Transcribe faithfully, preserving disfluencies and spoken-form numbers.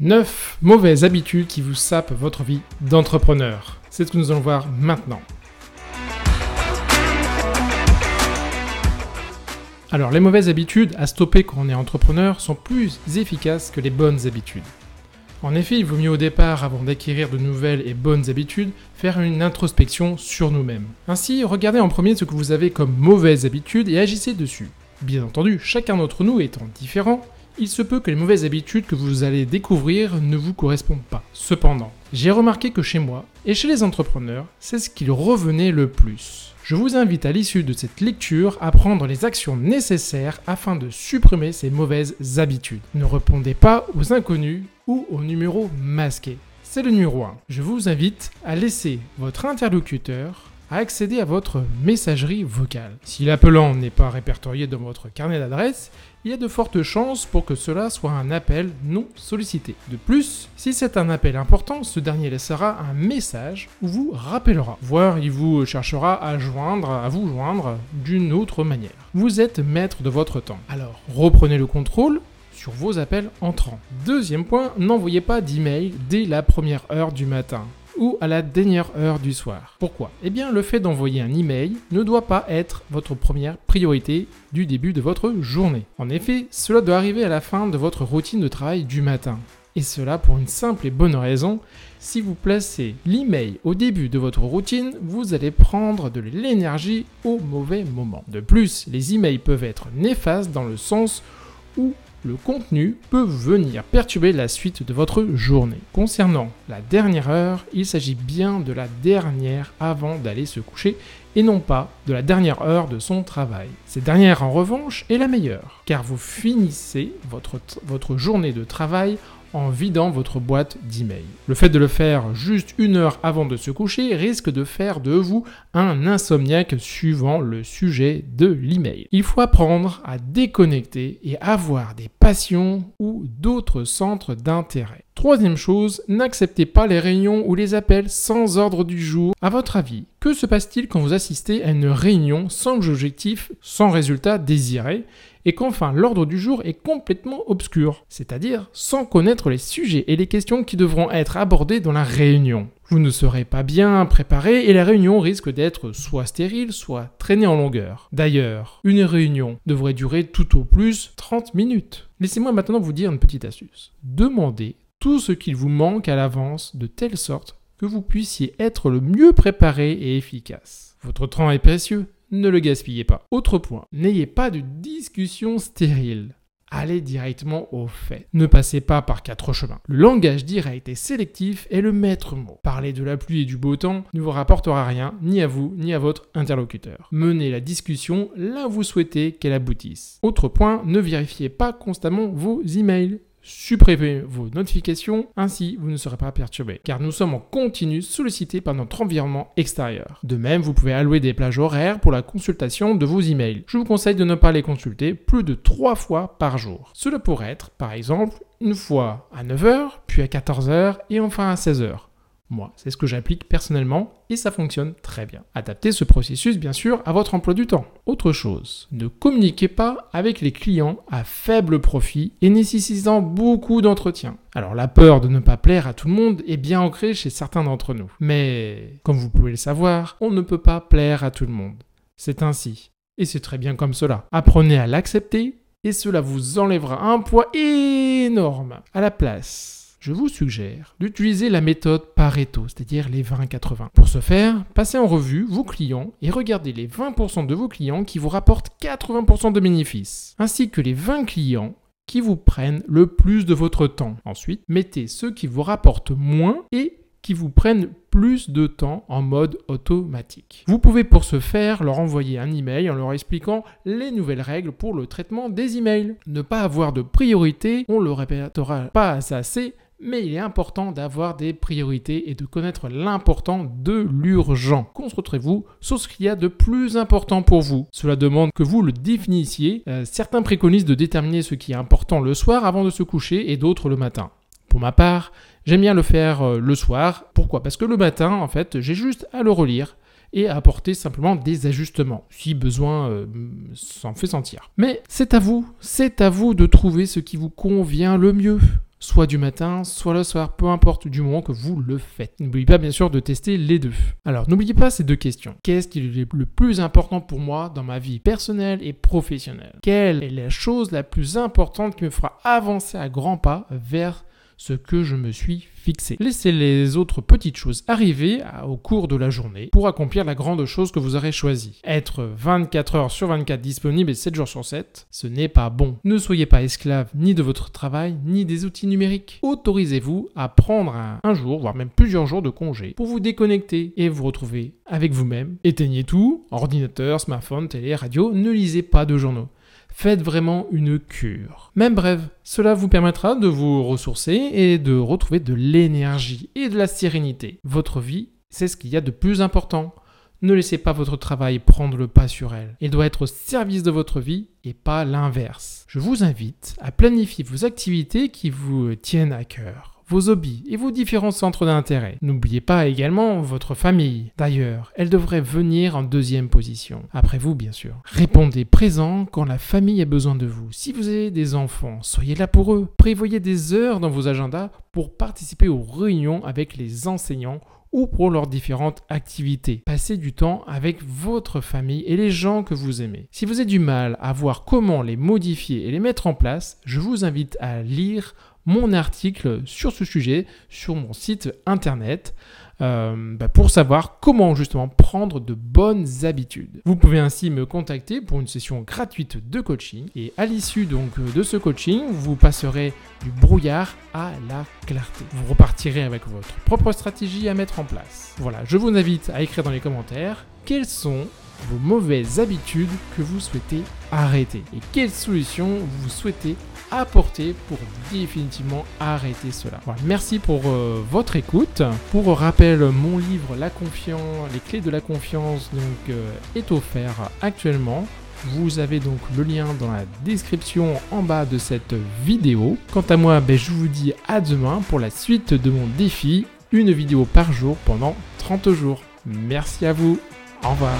neuf mauvaises habitudes qui vous sapent votre vie d'entrepreneur. C'est ce que nous allons voir maintenant. Alors, les mauvaises habitudes à stopper quand on est entrepreneur sont plus efficaces que les bonnes habitudes. En effet, il vaut mieux au départ, avant d'acquérir de nouvelles et bonnes habitudes, faire une introspection sur nous-mêmes. Ainsi, regardez en premier ce que vous avez comme mauvaise habitude et agissez dessus. Bien entendu, chacun d'entre nous étant différent, il se peut que les mauvaises habitudes que vous allez découvrir ne vous correspondent pas. Cependant, j'ai remarqué que chez moi et chez les entrepreneurs, c'est ce qu'il revenait le plus. Je vous invite à l'issue de cette lecture à prendre les actions nécessaires afin de supprimer ces mauvaises habitudes. Ne répondez pas aux inconnus ou aux numéros masqués. C'est le numéro un. Je vous invite à laisser votre interlocuteur à accéder à votre messagerie vocale. Si l'appelant n'est pas répertorié dans votre carnet d'adresses, il y a de fortes chances pour que cela soit un appel non sollicité. De plus, si c'est un appel important, ce dernier laissera un message ou vous rappellera, voire il vous cherchera à joindre, à vous joindre d'une autre manière. Vous êtes maître de votre temps. Alors, reprenez le contrôle sur vos appels entrants. Deuxième point, n'envoyez pas d'email dès la première heure du matin ou à la dernière heure du soir. Pourquoi ? Eh bien, le fait d'envoyer un email ne doit pas être votre première priorité du début de votre journée. En effet, cela doit arriver à la fin de votre routine de travail du matin. Et cela pour une simple et bonne raison, si vous placez l'email au début de votre routine, vous allez prendre de l'énergie au mauvais moment. De plus, les emails peuvent être néfastes dans le sens où le contenu peut venir perturber la suite de votre journée. Concernant la dernière heure, il s'agit bien de la dernière avant d'aller se coucher et non pas de la dernière heure de son travail. Cette dernière, en revanche, est la meilleure, car vous finissez votre, votre journée de travail en vidant votre boîte d'email. Le fait de le faire juste une heure avant de se coucher risque de faire de vous un insomniaque suivant le sujet de l'email. Il faut apprendre à déconnecter et avoir des passions ou d'autres centres d'intérêt. Troisième chose, n'acceptez pas les réunions ou les appels sans ordre du jour. À votre avis, que se passe-t-il quand vous assistez à une réunion sans objectif, sans résultat désiré, et qu'enfin l'ordre du jour est complètement obscur, c'est-à-dire sans connaître les sujets et les questions qui devront être abordées dans la réunion? Vous ne serez pas bien préparé et la réunion risque d'être soit stérile, soit traînée en longueur. D'ailleurs, une réunion devrait durer tout au plus trente minutes. Laissez-moi maintenant vous dire une petite astuce. Demandez tout ce qu'il vous manque à l'avance de telle sorte que vous puissiez être le mieux préparé et efficace. Votre temps est précieux, ne le gaspillez pas. Autre point, n'ayez pas de discussion stérile. Allez directement au fait. Ne passez pas par quatre chemins. Le langage direct et sélectif est le maître mot. Parler de la pluie et du beau temps ne vous rapportera rien, ni à vous, ni à votre interlocuteur. Menez la discussion là où vous souhaitez qu'elle aboutisse. Autre point, ne vérifiez pas constamment vos emails. Supprimez vos notifications, ainsi vous ne serez pas perturbé, car nous sommes en continu sollicités par notre environnement extérieur. De même, vous pouvez allouer des plages horaires pour la consultation de vos emails. Je vous conseille de ne pas les consulter plus de trois fois par jour. Cela pourrait être, par exemple, une fois à neuf heures, puis à quatorze heures et enfin à seize heures. Moi, c'est ce que j'applique personnellement et ça fonctionne très bien. Adaptez ce processus, bien sûr, à votre emploi du temps. Autre chose, ne communiquez pas avec les clients à faible profit et nécessitant beaucoup d'entretien. Alors, la peur de ne pas plaire à tout le monde est bien ancrée chez certains d'entre nous. Mais, comme vous pouvez le savoir, on ne peut pas plaire à tout le monde. C'est ainsi. Et c'est très bien comme cela. Apprenez à l'accepter et cela vous enlèvera un poids énorme. À la place, je vous suggère d'utiliser la méthode Pareto, c'est-à-dire les vingt quatre-vingts. Pour ce faire, passez en revue vos clients et regardez les vingt pour cent de vos clients qui vous rapportent quatre-vingts pour cent de bénéfices, ainsi que les vingt clients qui vous prennent le plus de votre temps. Ensuite, mettez ceux qui vous rapportent moins et qui vous prennent plus de temps en mode automatique. Vous pouvez pour ce faire leur envoyer un email en leur expliquant les nouvelles règles pour le traitement des emails. Ne pas avoir de priorité, on le répétera pas assez, mais il est important d'avoir des priorités et de connaître l'important de l'urgent. Concentrez-vous sur ce qu'il y a de plus important pour vous. Cela demande que vous le définissiez. Euh, certains préconisent de déterminer ce qui est important le soir avant de se coucher et d'autres le matin. Pour ma part, j'aime bien le faire euh, le soir. Pourquoi ? Parce que le matin, en fait, j'ai juste à le relire et à apporter simplement des ajustements, si besoin euh, s'en fait sentir. Mais c'est à vous, c'est à vous de trouver ce qui vous convient le mieux. soit du matin, soit le soir, peu importe du moment que vous le faites. N'oubliez pas bien sûr de tester les deux. Alors n'oubliez pas ces deux questions. Qu'est-ce qui est le plus important pour moi dans ma vie personnelle et professionnelle? Quelle est la chose la plus importante qui me fera avancer à grands pas vers ce que je me suis fixé? Laissez les autres petites choses arriver à, au cours de la journée pour accomplir la grande chose que vous aurez choisie. Être vingt-quatre heures sur vingt-quatre disponible et sept jours sur sept, ce n'est pas bon. Ne soyez pas esclave ni de votre travail, ni des outils numériques. Autorisez-vous à prendre un, un jour, voire même plusieurs jours de congé pour vous déconnecter et vous retrouver avec vous-même. Éteignez tout, ordinateur, smartphone, télé, radio, ne lisez pas de journaux. Faites vraiment une cure. Même brève, cela vous permettra de vous ressourcer et de retrouver de l'énergie et de la sérénité. Votre vie, c'est ce qu'il y a de plus important. Ne laissez pas votre travail prendre le pas sur elle. Il doit être au service de votre vie et pas l'inverse. Je vous invite à planifier vos activités qui vous tiennent à cœur, vos hobbies et vos différents centres d'intérêt. N'oubliez pas également votre famille. D'ailleurs, elle devrait venir en deuxième position, après vous bien sûr. Répondez présent quand la famille a besoin de vous. Si vous avez des enfants, soyez là pour eux. Prévoyez des heures dans vos agendas pour participer aux réunions avec les enseignants ou pour leurs différentes activités. Passez du temps avec votre famille et les gens que vous aimez. Si vous avez du mal à voir comment les modifier et les mettre en place, je vous invite à lire mon article sur ce sujet sur mon site internet euh, bah pour savoir comment justement prendre de bonnes habitudes. Vous pouvez ainsi me contacter pour une session gratuite de coaching et à l'issue donc de ce coaching, vous passerez du brouillard à la clarté. Vous repartirez avec votre propre stratégie à mettre en place. Voilà, je vous invite à écrire dans les commentaires quels sont vos mauvaises habitudes que vous souhaitez arrêter et quelles solutions vous souhaitez apporter pour définitivement arrêter cela. Voilà, merci pour euh, votre écoute. Pour rappel, mon livre La Confiance, les clés de la confiance donc, euh, est offert actuellement. Vous avez donc le lien dans la description en bas de cette vidéo. Quant à moi, ben, je vous dis à demain pour la suite de mon défi, une vidéo par jour pendant trente jours. Merci à vous, au revoir.